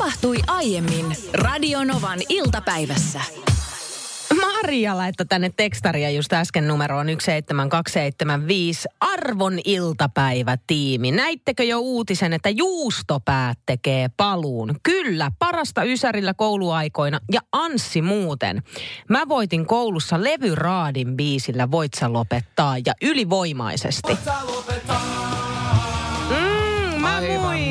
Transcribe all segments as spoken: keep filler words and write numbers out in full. tapahtui aiemmin Radio Novan iltapäivässä. Maria laittoi tänne tekstaria just äsken numeroon yksi seitsemän kaksi seitsemän viisi. Arvon iltapäivätiimi. Näittekö jo uutisen, että Juustopäät tekee paluun? Kyllä, parasta ysärillä kouluaikoina ja Anssi muuten. Mä voitin koulussa levyraadin biisillä Voit sä lopettaa ja ylivoimaisesti.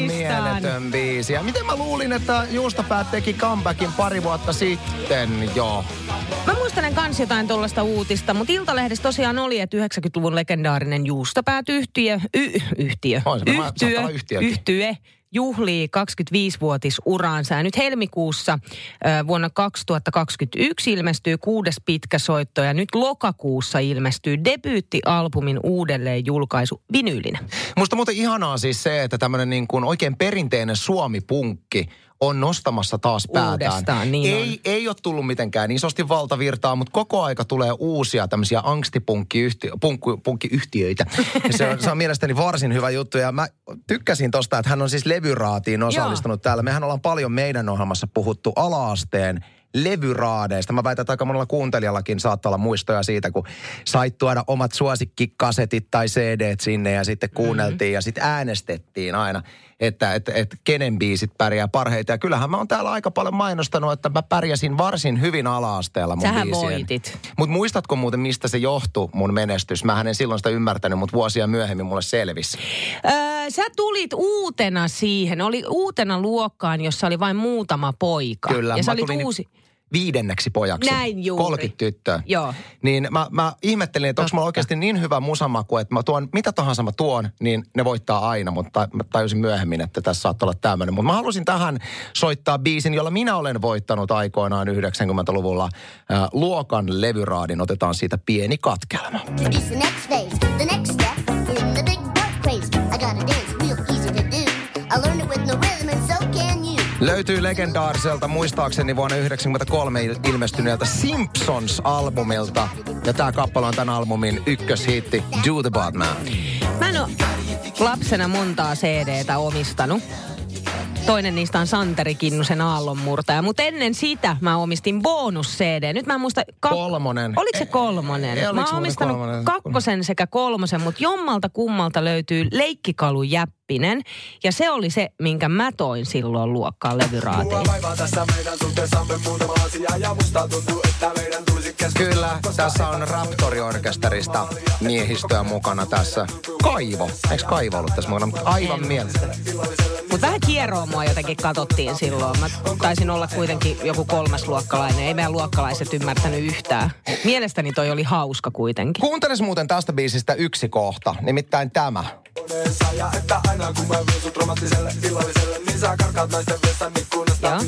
Mieletön biisi. Ja miten mä luulin, että Juustopäät teki comebackin pari vuotta sitten jo? Mä muistelen kans jotain tuollaista uutista, mutta Iltalehdessä tosiaan oli, että yhdeksänkymmentäluvun legendaarinen Juustopäät-yhtiö, y- yhtiö, yhtiö, yhtiö, juhlii kaksikymmentäviisivuotisuraansa. Ja nyt helmikuussa äh, vuonna kaksituhattakaksikymmentäyksi ilmestyy kuudes pitkä soitto ja nyt lokakuussa ilmestyy debyyttialbumin uudelleen julkaisu vinyylinä. Musta muuten ihanaa siis se, että tämmönen niin kuin oikein perinteinen suomi-punkki on nostamassa taas päätään. Niin ei, on. ei ole tullut mitenkään isosti valtavirtaa, mutta koko aika tulee uusia tämmöisiä angstipunkkiyhtiöitä. se, on, se on mielestäni varsin hyvä juttu. Ja mä tykkäsin tosta, että hän on siis levyraatiin osallistunut täällä. Mehän ollaan paljon meidän ohjelmassa puhuttu ala-asteen levyraadeista. Mä väitän, että aika monella kuuntelijallakin saattaa olla muistoja siitä, kun sait tuoda omat suosikkikasetit tai C D:t sinne ja sitten kuunneltiin mm-hmm. ja sitten äänestettiin aina, että et, et kenen biisit pärjää parhaita. Ja kyllähän mä oon täällä aika paljon mainostanut, että mä pärjäsin varsin hyvin ala-asteella mun Sähän biisien. voitit. Mutta muistatko muuten, mistä se johtui mun menestys? Mähän en silloin sitä ymmärtänyt, mutta vuosia myöhemmin mulle selvisi. Öö, sä tulit uutena siihen. Oli uutena luokkaan, jossa oli vain muutama poika. Kyllä. Ja sä olit uusi. Viidenneksi pojaksi. Näin juuri. kolmekymmentä tyttöä. Joo. Niin mä, mä ihmettelin, että onko mulla oikeasti niin hyvä musamaku, että mä tuon, mitä tahansa mä tuon, niin ne voittaa aina. Mutta mä tajusin myöhemmin, että tässä saattaa olla tämmöinen. Mutta mä halusin tähän soittaa biisin, jolla minä olen voittanut aikoinaan yhdeksänkymmentäluvulla äh, luokan levyraadin. Otetaan siitä pieni katkelma. Löytyy legendaariselta, muistaakseni vuonna yhdeksänkymmentäkolme ilmestyneeltä Simpsons-albumilta. Ja tää kappale on tämän albumin ykköshiitti, Do the Bad Man. Mä en oo lapsena montaa C D:tä omistanut. Toinen niistä on Santeri Kinnusen Aallonmurtaja. Mutta ennen sitä mä omistin bonus-C D. Nyt mä en muista... Kak... Kolmonen. Oliko se kolmonen? E, e, mä oon omistanut kolmonen. kakkosen sekä kolmosen, mutta jommalta kummalta löytyy Leikkikalu Jäppinen. Ja se oli se, minkä mä toin silloin luokkaan levyraatiin. Kyllä, tässä on Raptori-orkesterista miehistöä mukana tässä. Kaivo. Eikö Kaivo ollut tässä mukana? Mutta aivan mielestä. Mutta vähän kieroo mua jotenkin katsottiin silloin. Mä taisin olla kuitenkin joku kolmasluokkalainen. Ei meidän luokkalaiset ymmärtänyt yhtään. Mielestäni toi oli hauska kuitenkin. Kuuntelis muuten tästä biisistä yksi kohta, nimittäin tämä. Joo.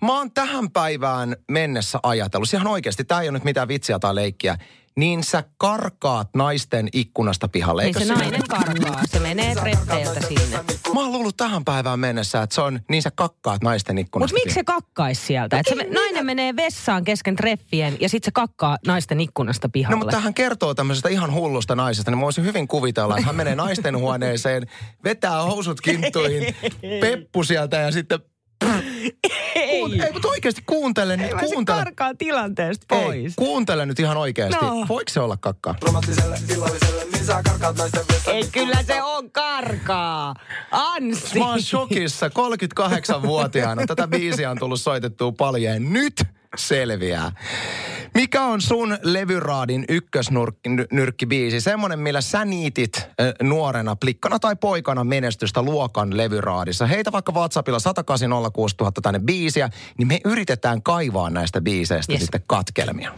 Mä oon tähän päivään mennessä ajatellut. Ihan oikeasti, tää ei ole nyt mitään vitsiä tai leikkiä. Niin sä karkaat naisten ikkunasta pihalle. Niin se sinä? Nainen karkaa, se menee pretteiltä sinne. Mä oon luullut tähän päivään mennessä, että se on niin sä kakkaat naisten ikkunasta. Mutta miksi se kakkaisi sieltä? Että se nainen menee vessaan kesken treffien ja sit se kakkaa naisten ikkunasta pihalle. No mutta hän kertoo tämmöisestä ihan hullusta naisesta, niin mä voisin hyvin kuvitella, että hän menee naisten huoneeseen, vetää housut kinttuihin, peppu sieltä ja sitten... Ei, ei mutta oikeasti kuuntele nyt. Ei kuuntele. Se karkaa tilanteesta pois. Ei, kuuntele nyt ihan oikeasti. No. Voiko se olla kakkaa? Ei, kyllä se on karkaa. Anssi. Mä oon shokissa kolmekymmentäkahdeksanvuotiaana. Tätä biisiä on tullut soitettua paljon ja nyt selviää. Mikä on sun levyraadin ykkösnyrkkibiisi? Semmoinen, millä sä niitit nuorena plikkana tai poikana menestystä luokan levyraadissa. Heitä vaikka WhatsAppilla sata kahdeksan nolla kuusi tuhatta tänne biisiä, niin me yritetään kaivaa näistä biiseistä yes. sitten katkelmia.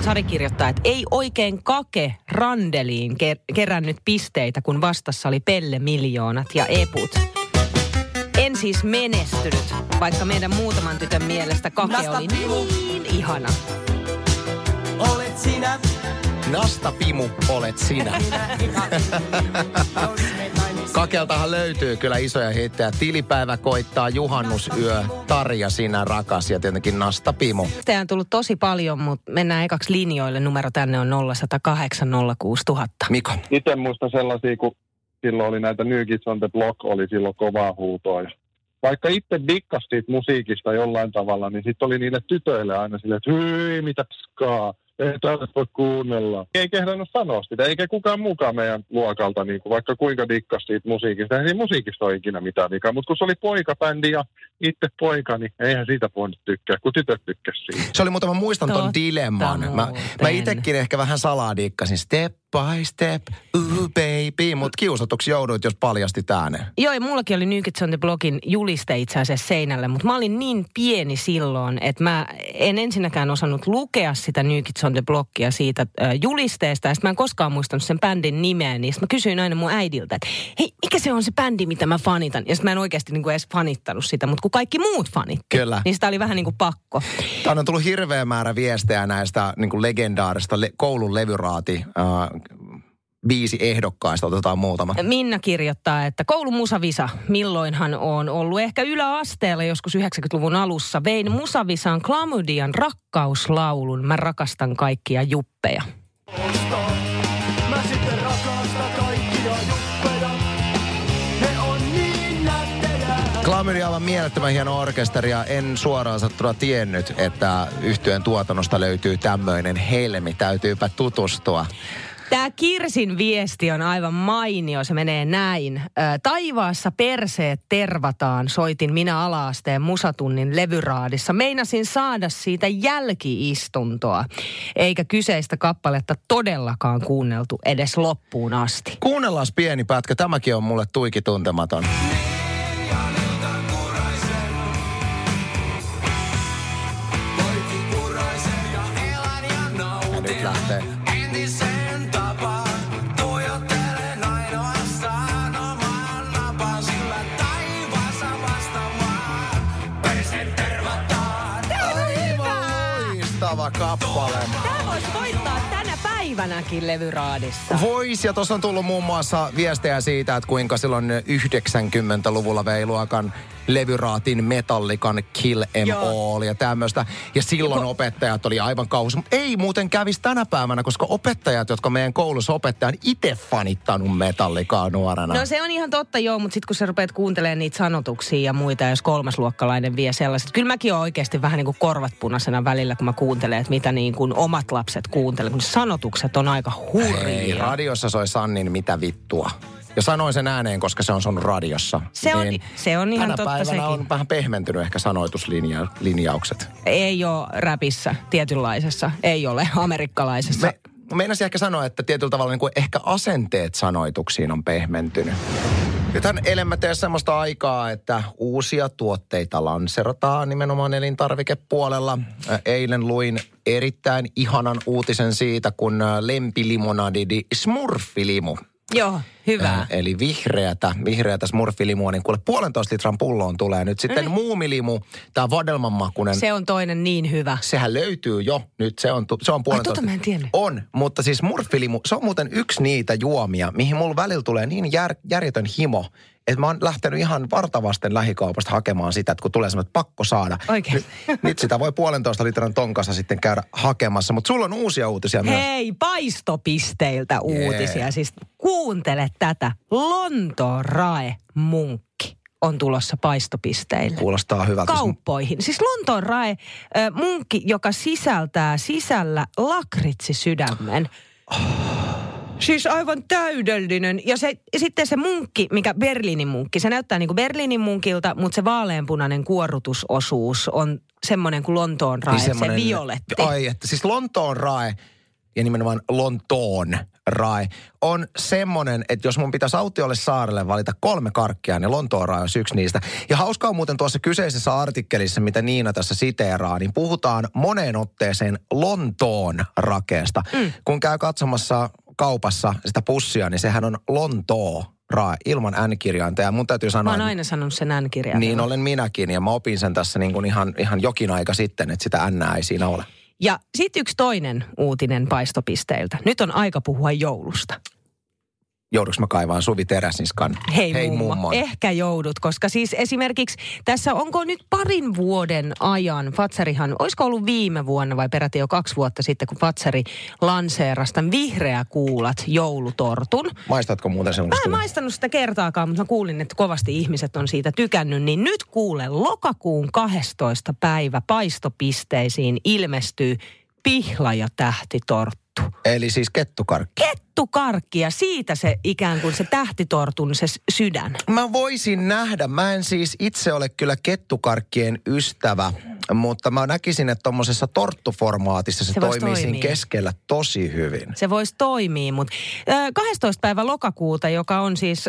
Sari kirjoittaa, että ei oikein Kake Randeliin ker- kerännyt pisteitä, kun vastassa oli Pelle Miljoonat ja Eput. En siis menestynyt, vaikka meidän muutaman tytön mielestä Kake oli niin ihana. Olet sinä. Nasta Pimu, olet sinä. Kakeltahan löytyy kyllä isoja hittejä. Tilipäivä koittaa, Juhannusyö, Tarja sinä rakas ja tietenkin Nasta Pimu. Tämä on tullut tosi paljon, mutta mennään ekaksi linjoille. Numero tänne on nolla yksi nolla kahdeksan nolla kuusi tuhatta. Miko? Itse muistan sellaisia, kun silloin oli näitä New Kids on the Block, oli silloin kovaa huutoa. vaikka itse dikkasi siitä musiikista jollain tavalla, niin sitten oli niille tytöille aina silleen, että hyi, mitä skaa, ei täältä voi kuunnella. Ei kehdannut sanoa sitä, eikä kukaan mukaan meidän luokalta, niin kuin, vaikka kuinka dikkasi siitä musiikista. Ei musiikista ole ikinä mitään vikaa, mutta kun se oli poikabändi ja itse poika, niin eihän siitä voinut tykkää, kun tytöt tykkäsi siitä. Se oli muutama, muistan ton dilemman. Mä, mä itsekin ehkä vähän salaa dikkasin. Step by step, ooh baby, mutta kiusatuksi jouduit, jos paljastit ääneen. Joo, ja mullakin oli New Kids on the Blockin juliste itse asiassa seinällä, mutta mä olin niin pieni silloin, että mä en ensinnäkään osannut lukea sitä New Kids on the Blockia siitä äh, julisteesta, ja sitten mä en koskaan muistanut sen bändin nimeä, niin mä kysyin aina mun äidiltä, että hei, mikä se on se bändi, mitä mä fanitan? Ja sitten mä en oikeasti niinku edes fanittanut sitä, mutta kun kaikki muut fanitti, kyllä, niin sitä oli vähän niin kuin pakko. Täällä on tullut hirveä määrä viestejä näistä niin kuin legendaarista le- koulun levyraati äh, viisi ehdokkaista, otetaan muutama. Minna kirjoittaa, että koulun musavisa, milloinhan on ollut ehkä yläasteella joskus yhdeksänkymmentäluvun alussa, vein musavisaan Klamydian rakkauslaulun Mä rakastan kaikkia juppeja. Mä sitten rakastan kaikkia juppeja. He on niin nättejä. Klamydia on mielettömän hieno orkesteri ja en suoraan sattuna tiennyt, että yhtyeen tuotannosta löytyy tämmöinen helmi. Täytyypä tutustua. Tämä Kirsin viesti on aivan mainio, se menee näin. Ää, taivaassa perseet tervataan, soitin minä ala-asteen musatunnin levyraadissa. Meinasin saada siitä jälki-istuntoa, eikä kyseistä kappaletta todellakaan kuunneltu edes loppuun asti. Kuunnellaan pieni pätkä, tämäkin on mulle tuiki tuntematon. Ja nyt lähtee. Kappale. Tämä voisi voittaa tänä päivänäkin levyraadissa. Vois, ja tuossa on tullut muun muassa viestejä siitä, että kuinka silloin yhdeksänkymmentäluvulla vei luokan levyraatin Metallican Kill Em All ja tämmöistä. Ja silloin Joko... opettajat oli aivan kauhussa. Ei muuten kävisi tänä päivänä, koska opettajat, jotka meidän koulussa opettajat, on itse fanittanut Metallicaa nuorena. No se on ihan totta, joo, mutta sitten kun sä rupeat kuuntelemaan niitä sanotuksia ja muita, jos kolmasluokkalainen vie sellaiset. Kyllä mäkin oon oikeasti vähän niin kuin korvat punaisena välillä, kun mä kuuntelen, että mitä niin kuin omat lapset kuuntelevat. Kun sanotukset on aika hurjia. Ei, radiossa soi Sannin mitä vittua. Ja sanoin sen ääneen, koska se on sun radiossa. Se on, niin se on ihan totta sekin. Tänä päivänä on vähän pehmentynyt ehkä sanoituslinjaukset. Ei ole räpissä, tietynlaisessa. Ei ole amerikkalaisessa. Me, meinasin ehkä sanoa, että tietyllä tavalla niin kuin ehkä asenteet sanoituksiin on pehmentynyt. Nythän elämme tee sellaista aikaa, että uusia tuotteita lanserataan nimenomaan elintarvikepuolella. Eilen luin erittäin ihanan uutisen siitä, kun lempilimonadidi Smurfilimu. Joo, hyvä. Eli vihreätä, vihreätä smurfilimua, niin kuule puolentoista litran pulloon tulee nyt sitten no niin. Muumilimu, tämä vadelmanmakunen. Se on toinen niin hyvä. Sehän löytyy jo nyt, se on, se on puolentoista. Ai tota mä en tiennyt. On, mutta siis smurfilimu, se on muuten yksi niitä juomia, mihin mulla välillä tulee niin jär, järjetön himo, että mä oon lähtenyt ihan vartavasten lähikaupasta hakemaan sitä, että kun tulee semmoinen, pakko saada. Oikein. Nyt, nyt sitä voi puolentoista litran tonkassa sitten käydä hakemassa, mutta sulla on uusia uutisia myös. Hei, paistopisteiltä uutisia. Jee. Siis kuuntele tätä. Lontoon raemunkki on tulossa paistopisteille. Kuulostaa hyvältä. Kauppoihin. Siis Lontoon raemunkki, joka sisältää sisällä lakritsisydämen. Siis aivan täydellinen. Ja se, sitten se munkki, mikä Berliinin munkki, se näyttää niin kuin Berliinin munkilta, mutta se vaaleanpunainen kuorrutusosuus on semmoinen kuin Lontoon rae, niin se violetti. Ai, että siis Lontoon rae, ja nimenomaan Lontoon rae, on semmoinen, että jos mun pitäisi autiolle saarelle valita kolme karkkia, niin Lontoon rae on yksi niistä. Ja hauskaa muuten tuossa kyseisessä artikkelissa, mitä Niina tässä siteeraa, niin puhutaan moneen otteeseen Lontoon rakeesta. Mm. Kun käy katsomassa kaupassa sitä pussia, niin sehän on Lontoo rae ilman n-kirjainta. Ja mun täytyy sanoa... Mä oon aina sanonut sen n-kirjainta. Niin olen minäkin, ja mä opin sen tässä niin kuin ihan, ihan jokin aika sitten, että sitä n ei siinä ole. Ja sitten yksi toinen uutinen paistopisteiltä. Nyt on aika puhua joulusta. Jouduks mä kaivaan Suvi Teräsniskan? Hei, Hei mummo. mummo. Ehkä joudut, koska siis esimerkiksi tässä onko nyt parin vuoden ajan, Fatsarihan, olisiko ollut viime vuonna vai peräti jo kaksi vuotta sitten, kun Fatsari lanseerasi tämän vihreä kuulat joulutortun. Maistatko muuten sellaista? Mä en maistanut sitä kertaakaan, mutta mä kuulin, että kovasti ihmiset on siitä tykännyt. Niin nyt kuule, lokakuun kahdestoista päivä paistopisteisiin ilmestyy pihla- ja tähtitorttu. Eli siis kettukarkki. Kettukarkki ja siitä se ikään kuin se tähtitortun se sydän. Mä voisin nähdä. Mä en siis itse ole kyllä kettukarkkien ystävä, mutta mä näkisin, että tommosessa torttuformaatissa se, se toimii siinä keskellä tosi hyvin. Se voisi toimia, mutta kahdestoista päivä lokakuuta, joka on siis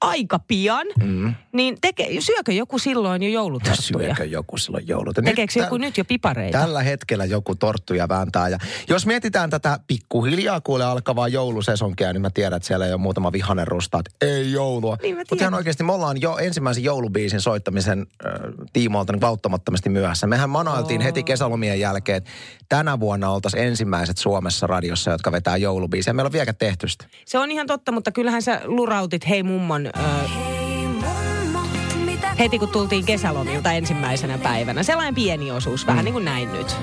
aika pian, mm. niin teke, syökö joku silloin jo joulutorttuja? Syökö joku silloin joulutorttuja? Tekeekö joku nyt jo pipareita? Tällä hetkellä joku torttuja vääntää. Ja jos mietitään tätä pikkuhiljaa kuule alkavaa joulusesonkia, niin mä tiedän, että siellä ei ole muutama vihanen rusta, että ei joulua. Niin mutta ihan oikeasti me ollaan jo ensimmäisen joulubiisin soittamisen äh, tiimoilta niin vauhtamattomasti myöhässä. Mehän manailtiin heti kesälomien jälkeen, että tänä vuonna oltaisiin ensimmäiset Suomessa radiossa, jotka vetää joulubiisiä. Meillä on vieläkään tehty sitä. Se on ihan totta, mutta kyllähän sä lurautit Hei mummon äh, heti kun tultiin kesälomilta ensimmäisenä päivänä. Sellainen pieni osuus, vähän mm. niin kuin näin nyt.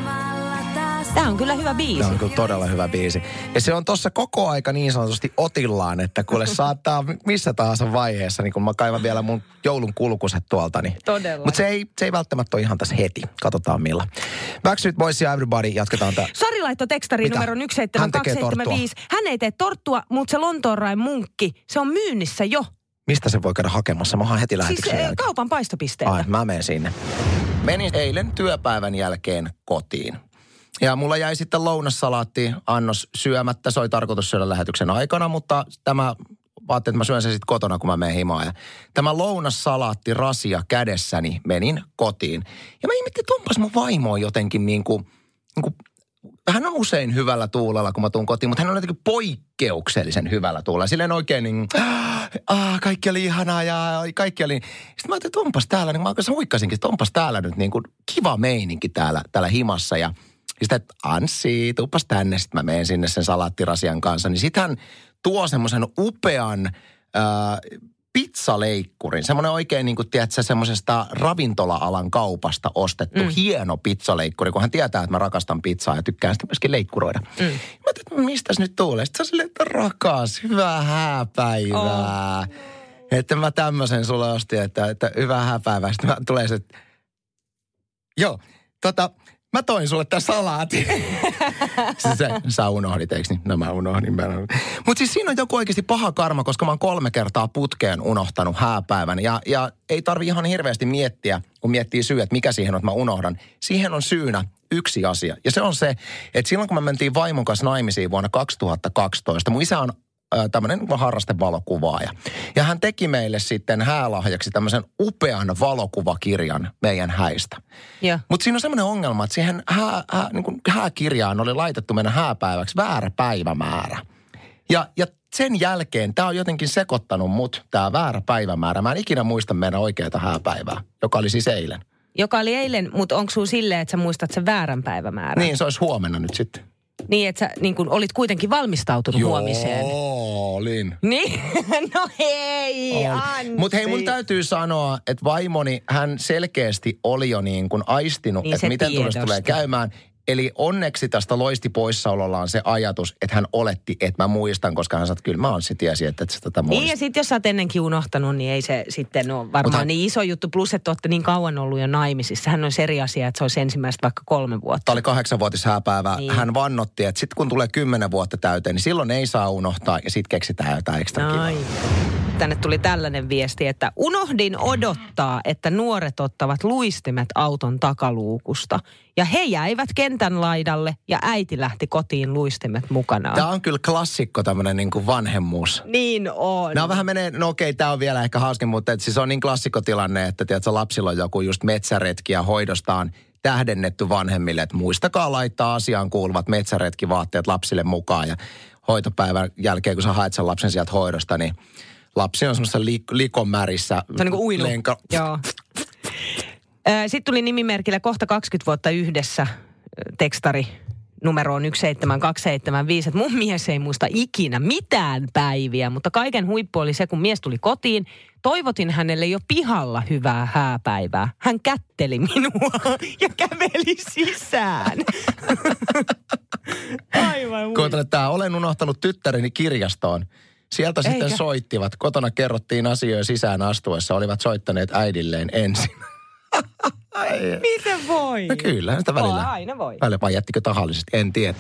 Tämä on kyllä hyvä biisi. Tämä on kyllä todella hyvä biisi. Ja se on tuossa koko aika niin sanotusti otillaan, että kuule saattaa missä tahansa vaiheessa, niin kun mä kaivan vielä mun joulun kulkuset tuolta. Niin. Todella. Mutta se ei, se ei välttämättä ole ihan tässä heti. Katsotaan milla. Backstreet Boys ja Everybody, jatketaan tämä. Sari laittoi tekstariin numero yksi seitsemän kaksi seitsemän viisi. Hän, Hän ei tee torttua, mutta se Lontoonrain munkki, se on myynnissä jo. Mistä se voi käydä hakemassa? Mä oon heti lähetyksen siis, jälkeen. Kaupan paistopisteellä. Ai, mä menen sinne. Menin eilen työpäivän jälkeen kotiin. Ja mulla jäi sitten lounassalaatti annos syömättä. Se oli tarkoitus syödä lähetyksen aikana, mutta tämä, ajattelin, että mä syön sen sitten kotona, kun mä menen himaan. Ja tämä lounassalaatti rasia kädessäni menin kotiin. Ja mä ihmettelin, että onpas mun vaimo jotenkin niin kuin, niin kuin, hän on usein hyvällä tuulella, kun mä tuun kotiin, mutta hän on jotenkin poikkeuksellisen hyvällä tuulella. Silleen oikein niin, ah, kaikki oli ihanaa ja kaikki oli. Sitten mä ajattelin, että onpas täällä, niin mä oikeastaan huikkasinkin, että onpas täällä nyt niin kuin kiva meininki täällä, täällä himassa ja ja sitä, että Anssi, tuupas tänne, sitten mä menen sinne sen salattirasian kanssa. Niin sit hän tuo semmoisen upean ää, pizzaleikkurin. Semmoinen oikein, niin kuin tiedätkö, semmoisesta ravintola-alan kaupasta ostettu mm. hieno pizzaleikkuri. Kun hän tietää, että mä rakastan pizzaa ja tykkään sitä myöskin leikkuroida. Mm. Mä ajattelin, mistäs nyt tuulee? Sitten se on silleen, että rakas, hyvää hääpäivää. Oh. Että mä tämmöisen sulle ostin, että, että hyvää hääpäivää. Sitten mä tulee se, että joo, tota... Mä toin sulle tämän salaatin. Siis se, sä unohdit, eikö niin? No mä unohdin. Mutta siis siinä on joku oikeasti paha karma, koska mä oon kolme kertaa putkeen unohtanut hääpäivän. Ja, ja ei tarvi ihan hirveästi miettiä, kun miettii syy, että mikä siihen on, että mä unohdan. Siihen on syynä yksi asia. Ja se on se, että silloin kun mä mentiin vaimon kanssa naimisiin vuonna kaksituhattakaksitoista, mun isä on tämmöinen harrastevalokuvaaja. Ja hän teki meille sitten häälahjaksi tämmöisen upean valokuvakirjan meidän häistä. Yeah. Mutta siinä on semmoinen ongelma, että siihen hää, hää, niin kuin hääkirjaan oli laitettu meidän hääpäiväksi väärä päivämäärä. Ja, ja sen jälkeen tämä on jotenkin sekoittanut mut, tämä väärä päivämäärä. Mä en ikinä muista meidän oikeata hääpäivää, joka oli siis eilen. Joka oli eilen, mutta onko sun silleen, että sä muistat sen väärän päivämäärän? Niin, se olisi huomenna nyt sitten. Niin, että sä niin kun olit kuitenkin valmistautunut joo, huomiseen. Joo, olin. Niin? No hei, Anssi. Mutta hei, mun täytyy sanoa, että vaimoni, hän selkeästi oli jo niin kuin aistinut, niin että miten tiedosti tulee käymään. Eli onneksi tästä loisti poissaolollaan se ajatus, että hän oletti, että mä muistan, koska hän sanoi, että kyllä mä Anssi tiesi, että et sä tätä muistat. Niin ja sitten jos sä oot ennenkin unohtanut, niin ei se sitten ole varmaan Mutta... niin iso juttu. Plus, että olette niin kauan ollut jo naimisissa. Hän on eri asia, että se olisi ensimmäistä vaikka kolme vuotta. Tämä oli kahdeksanvuotis hääpäivä. Niin. Hän vannotti, että sitten kun tulee kymmenen vuotta täyteen, niin silloin ei saa unohtaa ja sitten keksitään jotain ekstra kivaa. Tänne tuli tällainen viesti, että unohdin odottaa, että nuoret ottavat luistimet auton takaluukusta. Ja he jäivät kentän laidalle ja äiti lähti kotiin luistimet mukanaan. Tämä on kyllä klassikko tämmöinen niin kuin vanhemmuus. Niin on. Nämä vähän menee, no okei, tämä on vielä ehkä hauskin, mutta et siis on niin klassikkotilanne, että tiedätkö, lapsilla on joku just metsäretki ja hoidostaan tähdennetty vanhemmille, että muistakaa laittaa asiaan kuuluvat metsäretkivaatteet lapsille mukaan. Ja hoitopäivän jälkeen, kun sä haet sen lapsen sieltä hoidosta, niin... Lapsi on semmoisessa li- likomärissä. Se on niin kuin uinu. Lenka. Joo. Sitten tuli nimimerkillä kohta kaksikymmentä vuotta yhdessä tekstari numeroon yksi seitsemän kaksi seitsemän viisi, että mun mies ei muista ikinä mitään päiviä, mutta kaiken huippu oli se, kun mies tuli kotiin, toivotin hänelle jo pihalla hyvää hääpäivää. Hän kätteli minua ja käveli sisään. Aivan huippu. Kuuntele, tää olen unohtanut tyttäreni kirjastoon. Sieltä Eikä. Sitten soittivat. Kotona kerrottiin asioita sisään astuessa. Olivat soittaneet äidilleen ensin. Miten voi? No kyllähän sitä välillä. Voi, aina voi. Välillä jättikö tahallisesti, en tiedä.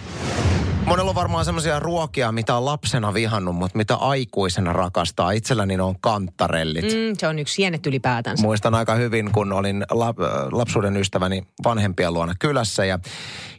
Monella on varmaan semmoisia ruokia, mitä on lapsena vihannut, mutta mitä aikuisena rakastaa. Itselläni ne on kantarellit. Mm, se on yksi sienet ylipäätänsä. Muistan aika hyvin, kun olin la, lapsuuden ystäväni vanhempien luona kylässä ja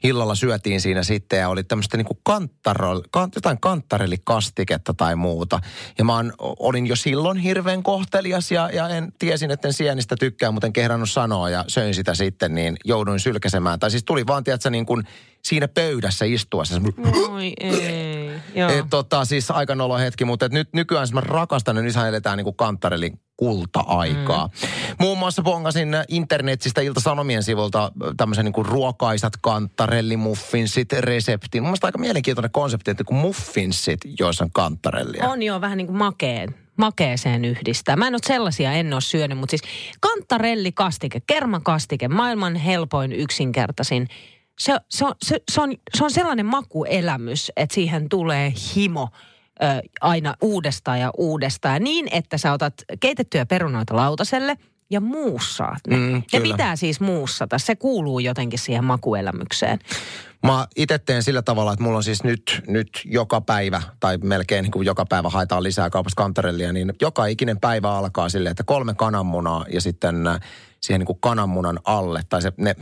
illalla syötiin siinä sitten ja oli tämmöistä niin kuin kantarel, kant, jotain kantarellikastiketta tai muuta. Ja mä olin jo silloin hirveän kohtelias ja, ja en tiesin, että en sienistä tykkää, mutta en kehdannut sanoa ja söin sitä sitten, niin jouduin sylkäsemään. Tai siis tuli vaan, tiedätkö, niin kuin siinä pöydässä istuessa. Moi ei. Et, tota, siis aika nolo hetki, mutta et nyt nykyään mä rakastan, niin nythän eletään niin kuin kantarelin kulta-aikaa. Mm. Muun muassa bongasin internetistä Ilta-Sanomien sivulta tämmöisen niin kuin ruokaisat kantarellimuffinsit, reseptin. Mun mielestä aika mielenkiintoinen konsepti, että kun muffinsit, joissa on kantarellia. On joo, vähän niin kuin makeen. makeeseen yhdistää. Mä en ole sellaisia, en ole syönyt, mutta siis kantarellikastike, kermakastike, maailman helpoin, yksinkertaisin. Se, se, on, se, se, on, se on sellainen makuelämys, että siihen tulee himo ö, aina uudestaan ja uudestaan. Ja niin, että sä otat keitettyjä perunoita lautaselle ja muussaat ne. Mm, ne pitää siis muussata. Se kuuluu jotenkin siihen makuelämykseen. Mä itse teen sillä tavalla, että mulla on siis nyt, nyt joka päivä, tai melkein niin kuin joka päivä haetaan lisää kaupassa kantarellia, niin joka ikinen päivä alkaa silleen, että kolme kananmunaa ja sitten siihen niin kuin kananmunan alle, tai se, ne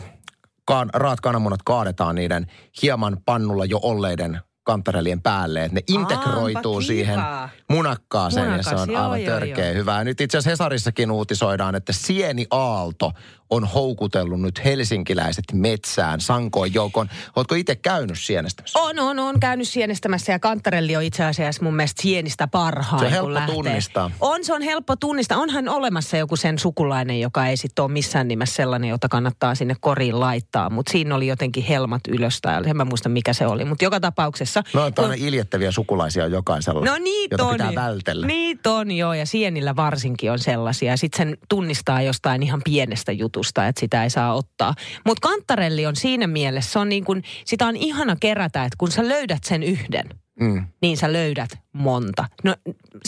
kan, raat kananmunat kaadetaan niiden hieman pannulla jo olleiden kantarellien päälle, että ne integroituu Aa, siihen munakkaaseen Munakas, ja se on joo, aivan joo, törkeä joo. hyvää. Nyt itse asiassa Hesarissakin uutisoidaan, että sieniaalto on houkutellut nyt helsinkiläiset metsään sankoin joukon. Ootko itse käynyt sienestämässä? On, on, on käynyt sienestämässä ja kantarelli on itse asiassa mun mielestä sienistä parhain. Se on helppo lähtee. tunnistaa. On, se on helppo tunnistaa. Onhan olemassa joku sen sukulainen, joka ei sitten ole missään nimessä sellainen, jota kannattaa sinne koriin laittaa, mutta siinä oli jotenkin helmat ylös tai en mä muista mikä se oli, mutta joka tapauksessa. No on kun... aina iljettäviä sukulaisia jokaisella, no, jota on, pitää vältellä. Niitä on joo ja sienillä varsinkin on sellaisia. Sitten sen tunnistaa jostain ihan pienestä jutusta. Että sitä ei saa ottaa. Mutta kantarelli on siinä mielessä, se on niin kun, sitä on ihana kerätä, että kun sä löydät sen yhden, mm. niin sä löydät monta. No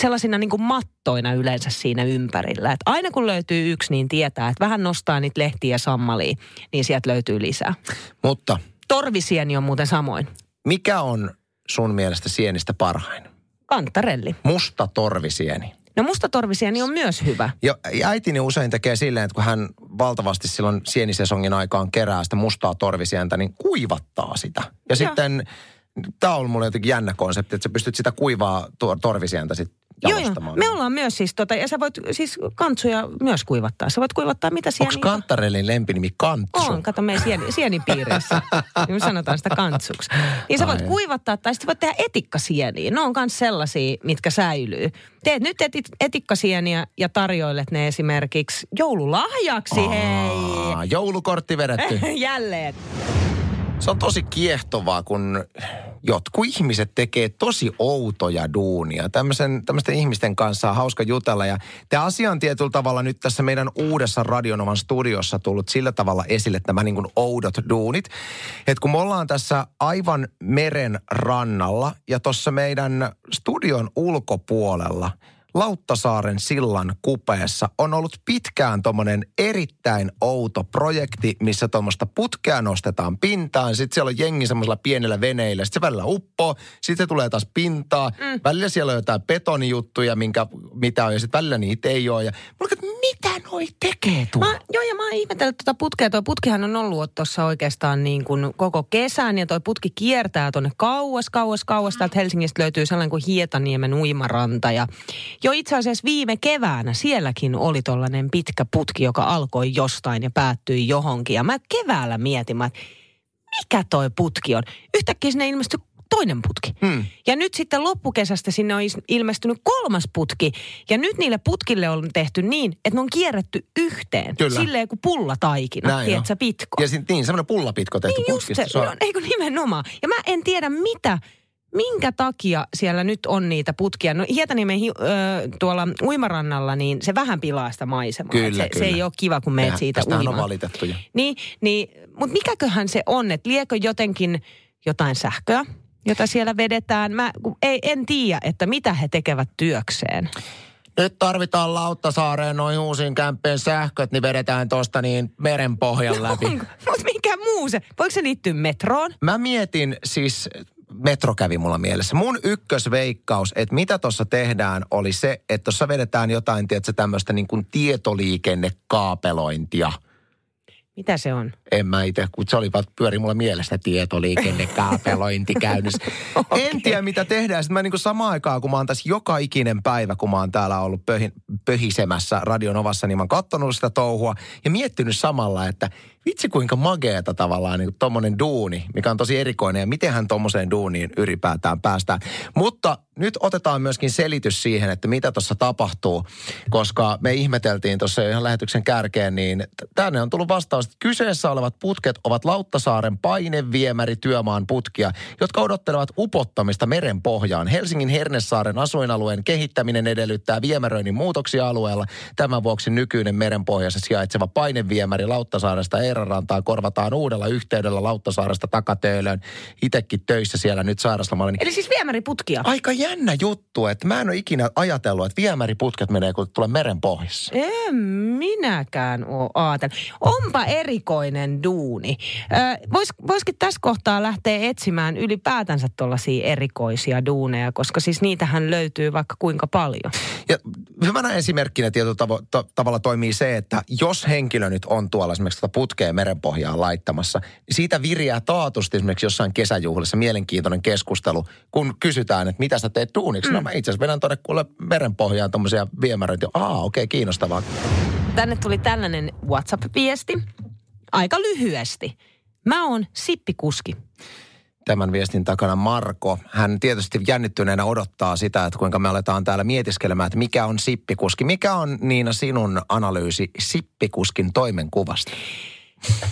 sellaisina niin kun mattoina yleensä siinä ympärillä. Että aina kun löytyy yksi, niin tietää, että vähän nostaa niitä lehtiä ja sammalia, niin sieltä löytyy lisää. Mutta torvisieni on muuten samoin. Mikä on sun mielestä sienistä parhain? Kantarelli. Musta torvisieni. No mustatorvisieni on myös hyvä. Ja äitini usein tekee silleen, että kun hän valtavasti silloin sienisesongin aikaan kerää sitä mustaa torvisientä, niin kuivattaa sitä. Ja, ja. sitten, tämä on mulle jotenkin jännä konsepti, että sä pystyt sitä kuivaa tor- torvisientä sitten jalostamaan. Joo, me ollaan myös siis tota, ja sä voit siis kantsuja myös kuivattaa. Sä voit kuivattaa mitä sieniä. Onko kantarellin lempinimi kantsu? On, kato meidän sieni, sienipiirissä. Niin sanotaan sitä kantsuksi. Niin sä voit Ai kuivattaa tai sitten voit tehdä etikkasieniä. Ne on myös sellaisia, mitkä säilyy. Teet nyt etit, etikkasieniä ja tarjoilet ne esimerkiksi joululahjaksi, Aa, hei. Joulukortti vedetty. Jälleen. Se on tosi kiehtovaa, kun jotkut ihmiset tekee tosi outoja duunia. Tämmöisen, tämmöisten ihmisten kanssa on hauska jutella. Ja tämä asia on tietyllä tavalla nyt tässä meidän uudessa Radio Novan studiossa tullut sillä tavalla esille nämä niin kuin oudot duunit. Että kun me ollaan tässä aivan meren rannalla ja tuossa meidän studion ulkopuolella Lauttasaaren sillan kupeessa on ollut pitkään tommonen erittäin outo projekti, missä tuommoista putkea nostetaan pintaan. Sitten siellä on jengi semmoisella pienellä veneillä. Sitten se välillä uppoo. Sitten se tulee taas pintaa. Mm. Välillä siellä on jotain betonijuttuja, minkä, mitä on. Ja sitten välillä niitä ei ole. Ja mulla on, mitä noi tekee tuo? Mä, joo, ja mä oon ihmetellyt tuota putkea. Tuo putkihan on ollut tuossa oikeastaan niin kuin koko kesän. Ja toi putki kiertää tuonne kauas, kauas, kauas. Täältä Helsingistä löytyy sellainen kuin Hietaniemen uimaranta ja jo itse asiassa viime keväänä sielläkin oli tollainen pitkä putki, joka alkoi jostain ja päättyi johonkin. Ja mä keväällä mietin, että mikä toi putki on? Yhtäkkiä sinne ilmestyi toinen putki. Hmm. Ja nyt sitten loppukesästä sinne on ilmestynyt kolmas putki. Ja nyt niille putkille on tehty niin, että ne on kierretty yhteen. Kyllä. Silleen kuin pullataikina, tietsä, pitko. Ja sit, niin, semmoinen pullapitko tehty niin putkista. Niin just se, no, eikö nimenomaan. Ja mä en tiedä mitä, minkä takia siellä nyt on niitä putkia. No Hietaniemen hi, ö, tuolla uimarannalla, niin se vähän pilaa sitä maisemaa. Kyllä, se, kyllä. se ei ole kiva, kun menet siitä uimaan. Tästähän on valitettu jo. Niin, niin, mutta mikäköhän se on, että liekö jotenkin jotain sähköä, jota siellä vedetään. Mä ei, en tiedä, että mitä he tekevät työkseen. Nyt tarvitaan Lauttasaareen noihin uusiin kämppien sähköt, niin vedetään tuosta niin merenpohjan no, läpi. Mutta mikä muu se? Voiko se liittyä metroon? Mä mietin siis, metro kävi mulla mielessä. Mun ykkösveikkaus, että mitä tuossa tehdään, oli se, että tuossa vedetään jotain, tiedätkö, tämmöistä niin kuin tietoliikennekaapelointia. Mitä se on? En mä itse, kun se oli vaan pyöri mulla mielestä tietoliikennekaapelointi käynnissä. Okay. En tiedä, mitä tehdään. Sitten mä niin kuin samaan aikaan, kun mä oon tässä joka ikinen päivä, kun mä oon täällä ollut pöhin, pöhisemässä Radio Novassa, niin mä oon kattonut sitä touhua ja miettinyt samalla, että vitsi kuinka mageeta tavallaan niin kuin tommonen duuni, mikä on tosi erikoinen ja mitenhän tommoseen duuniin ylipäätään päästään. Mutta nyt otetaan myöskin selitys siihen, että mitä tuossa tapahtuu, koska me ihmeteltiin tuossa jo ihan lähetyksen kärkeen, niin tänne on tullut vastaus, että kyseessä olevat putket ovat Lauttasaaren paineviemäri työmaan putkia, jotka odottelevat upottamista meren pohjaan. Helsingin Hernesaaren asuinalueen kehittäminen edellyttää viemäröinnin muutoksia alueella. Tämän vuoksi nykyinen merenpohjassa sijaitseva paineviemäri Lauttasaaresta Eeranrantaan korvataan uudella yhteydellä Lauttasaaresta Takatöölöön. Itsekin töissä siellä nyt sairaslomalla. Eli siis viemäriputkia? Aika jännä juttu, että mä en ole ikinä ajatellut, että viemäriputket menee, kun tulee meren pohjassa. En minäkään ole ajatellut. Onpa erikoinen duuni. Vois, voisikin tässä kohtaa lähteä etsimään ylipäätänsä tuollaisia erikoisia duuneja, koska siis niitähän löytyy vaikka kuinka paljon. Ja hyvänä esimerkkinä tietyllä tavo- to- tavalla toimii se, että jos henkilö nyt on tuolla esimerkiksi tuota putkea merenpohjaan laittamassa, niin siitä viriää taatusti esimerkiksi jossain kesäjuhlissa mielenkiintoinen keskustelu, kun kysytään, että mitä sä teet duuniksi. Mm. No mä itse asiassa vedän tuonne kuule merenpohjaan tommosia viemäröintiä. Aa, okei, okay, kiinnostavaa. Tänne tuli tällainen WhatsApp-viesti. Aika lyhyesti. Mä oon sippikuski. Tämän viestin takana Marko. Hän tietysti jännittyneenä odottaa sitä, että kuinka me aletaan täällä mietiskelemään, että mikä on sippikuski. Mikä on, Niina, sinun analyysi sippikuskin toimenkuvasta?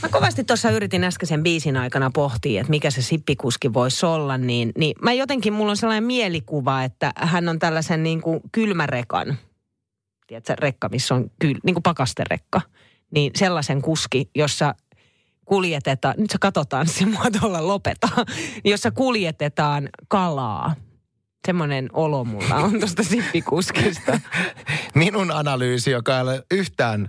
Mä kovasti tuossa yritin äskeisen biisin aikana pohtia, että mikä se sippikuski voisi olla, niin, niin mä jotenkin, mulla on sellainen mielikuva, että hän on tällaisen niin kuin kylmärekan, tiedätkö, rekka, missä on kyl, niin kuin pakasterekka, niin sellaisen kuski, jossa kuljetetaan, nyt se katsotaan, se mua tuolla lopetaan, jossa kuljetetaan kalaa. Semmoinen olo mulla on tuosta sippikuskista. Minun analyysi, joka ei ole yhtään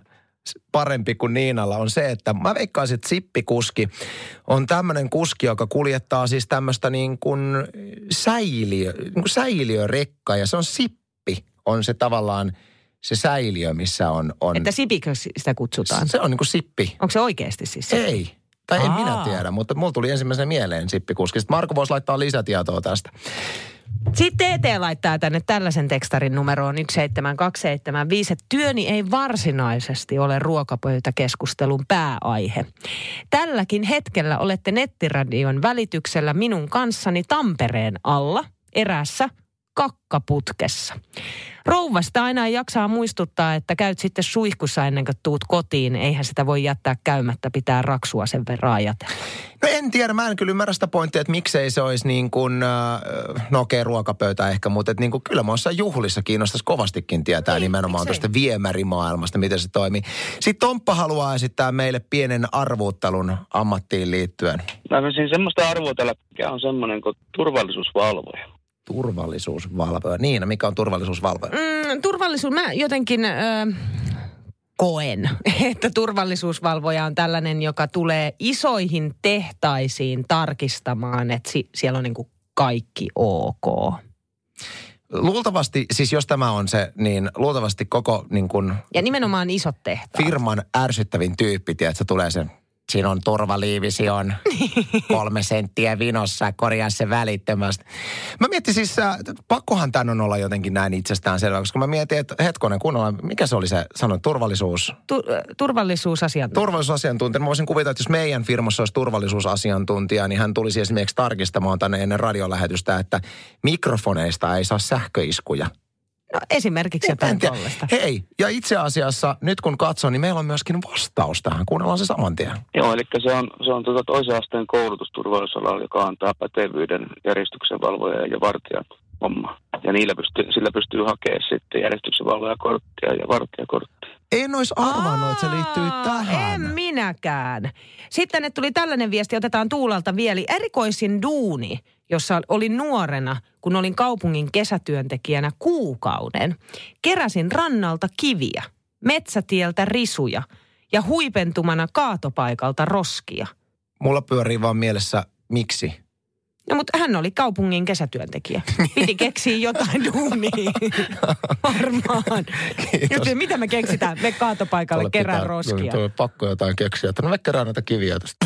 parempi kuin Niinalla, on se, että mä veikkaisin, että sippikuski on tämmöinen kuski, joka kuljettaa siis tämmöistä niin kuin säiliö, niin kuin säiliörekkaa, ja se on sippi, on se tavallaan se säiliö, missä on... on että sipikö sitä kutsutaan? Se on niin kuin sippi. Onko se oikeasti siis? Ei. Tai Aa. en minä tiedä, mutta mulla tuli ensimmäisenä mieleen sippikuski. Sitten Marko voisi laittaa lisätietoa tästä. Sitten T T laittaa tänne tällaisen tekstarin numeroon yksi seitsemän kaksi seitsemän viisi, että työni ei varsinaisesti ole ruokapöytäkeskustelun pääaihe. Tälläkin hetkellä olette nettiradion välityksellä minun kanssani Tampereen alla erässä kakkaputkessa. Rouvasta aina jaksaa muistuttaa, että käyt sitten suihkussa ennen kuin tuut kotiin. Eihän sitä voi jättää käymättä, pitää raksua sen verran ajatella. No en tiedä, mä en kyllä ymmärrä sitä pointtia, että miksei se olisi niin kuin, no okei, okay, ruokapöytä ehkä, mutta että niin kuin kyllä monissa juhlissa kiinnostaisi kovastikin tietää ei, nimenomaan tuosta viemärimaailmasta, miten se toimii. Sitten Tomppa haluaa esittää meille pienen arvuuttelun ammattiin liittyen. Mä voisin semmoista arvuutella, mikä on semmoinen kuin turvallisuusvalvoja. Turvallisuusvalvoja. Niina, mikä on turvallisuusvalvoja? Mm, turvallisuus, mä jotenkin ö, koen, että turvallisuusvalvoja on tällainen, joka tulee isoihin tehtaisiin tarkistamaan, että si- siellä on niin kuin kaikki ok. Luultavasti, siis jos tämä on se, niin luultavasti koko niin kuin... Ja nimenomaan isot tehtaat. Firman ärsyttävin tyyppi, tiedätkö, tulee sen... siinä on turvaliivisi on kolme senttiä vinossa, korjaa se välittömästi. Mä mietin siis, pakkohan tämän on olla jotenkin näin itsestäänselvää, koska mä mietin, että hetkonen kun on, mikä se oli se, sanoin, turvallisuus? Tu- turvallisuusasiantuntija. Turvallisuusasiantuntija. Mä voisin kuvitella, että jos meidän firmassa olisi turvallisuusasiantuntija, niin hän tulisi esimerkiksi tarkistamaan tänne ennen radiolähetystä, että mikrofoneista ei saa sähköiskuja. No esimerkiksi jotain tollaista. Hei, ja itse asiassa nyt kun katson, niin meillä on myöskin vastaus tähän. Kuunnellaan se saman tien. Joo, eli se on, se on tuota toisen asteen koulutusturvallisuusalalla, joka antaa pätevyyden järjestyksenvalvoja ja vartijan homma. Ja niillä pystyy, sillä pystyy hakemaan sitten järjestyksenvalvojakorttia ja vartijakorttia. En olisi arvannut, että se liittyy tähän. En minäkään. Sitten tänne tuli tällainen viesti, otetaan Tuulalta vielä. Erikoisin duuni, jossa olin nuorena, kun olin kaupungin kesätyöntekijänä kuukauden. Keräsin rannalta kiviä, metsätieltä risuja ja huipentumana kaatopaikalta roskia. Mulla pyörii vaan mielessä, miksi? No, mutta hän oli kaupungin kesätyöntekijä. Piti keksiä jotain duunia. Varmaan. Joten mitä me keksitään? Me kaatopaikalle kerään roskia. Tuo on pakko jotain keksiä. No me kerään näitä kiviä tästä.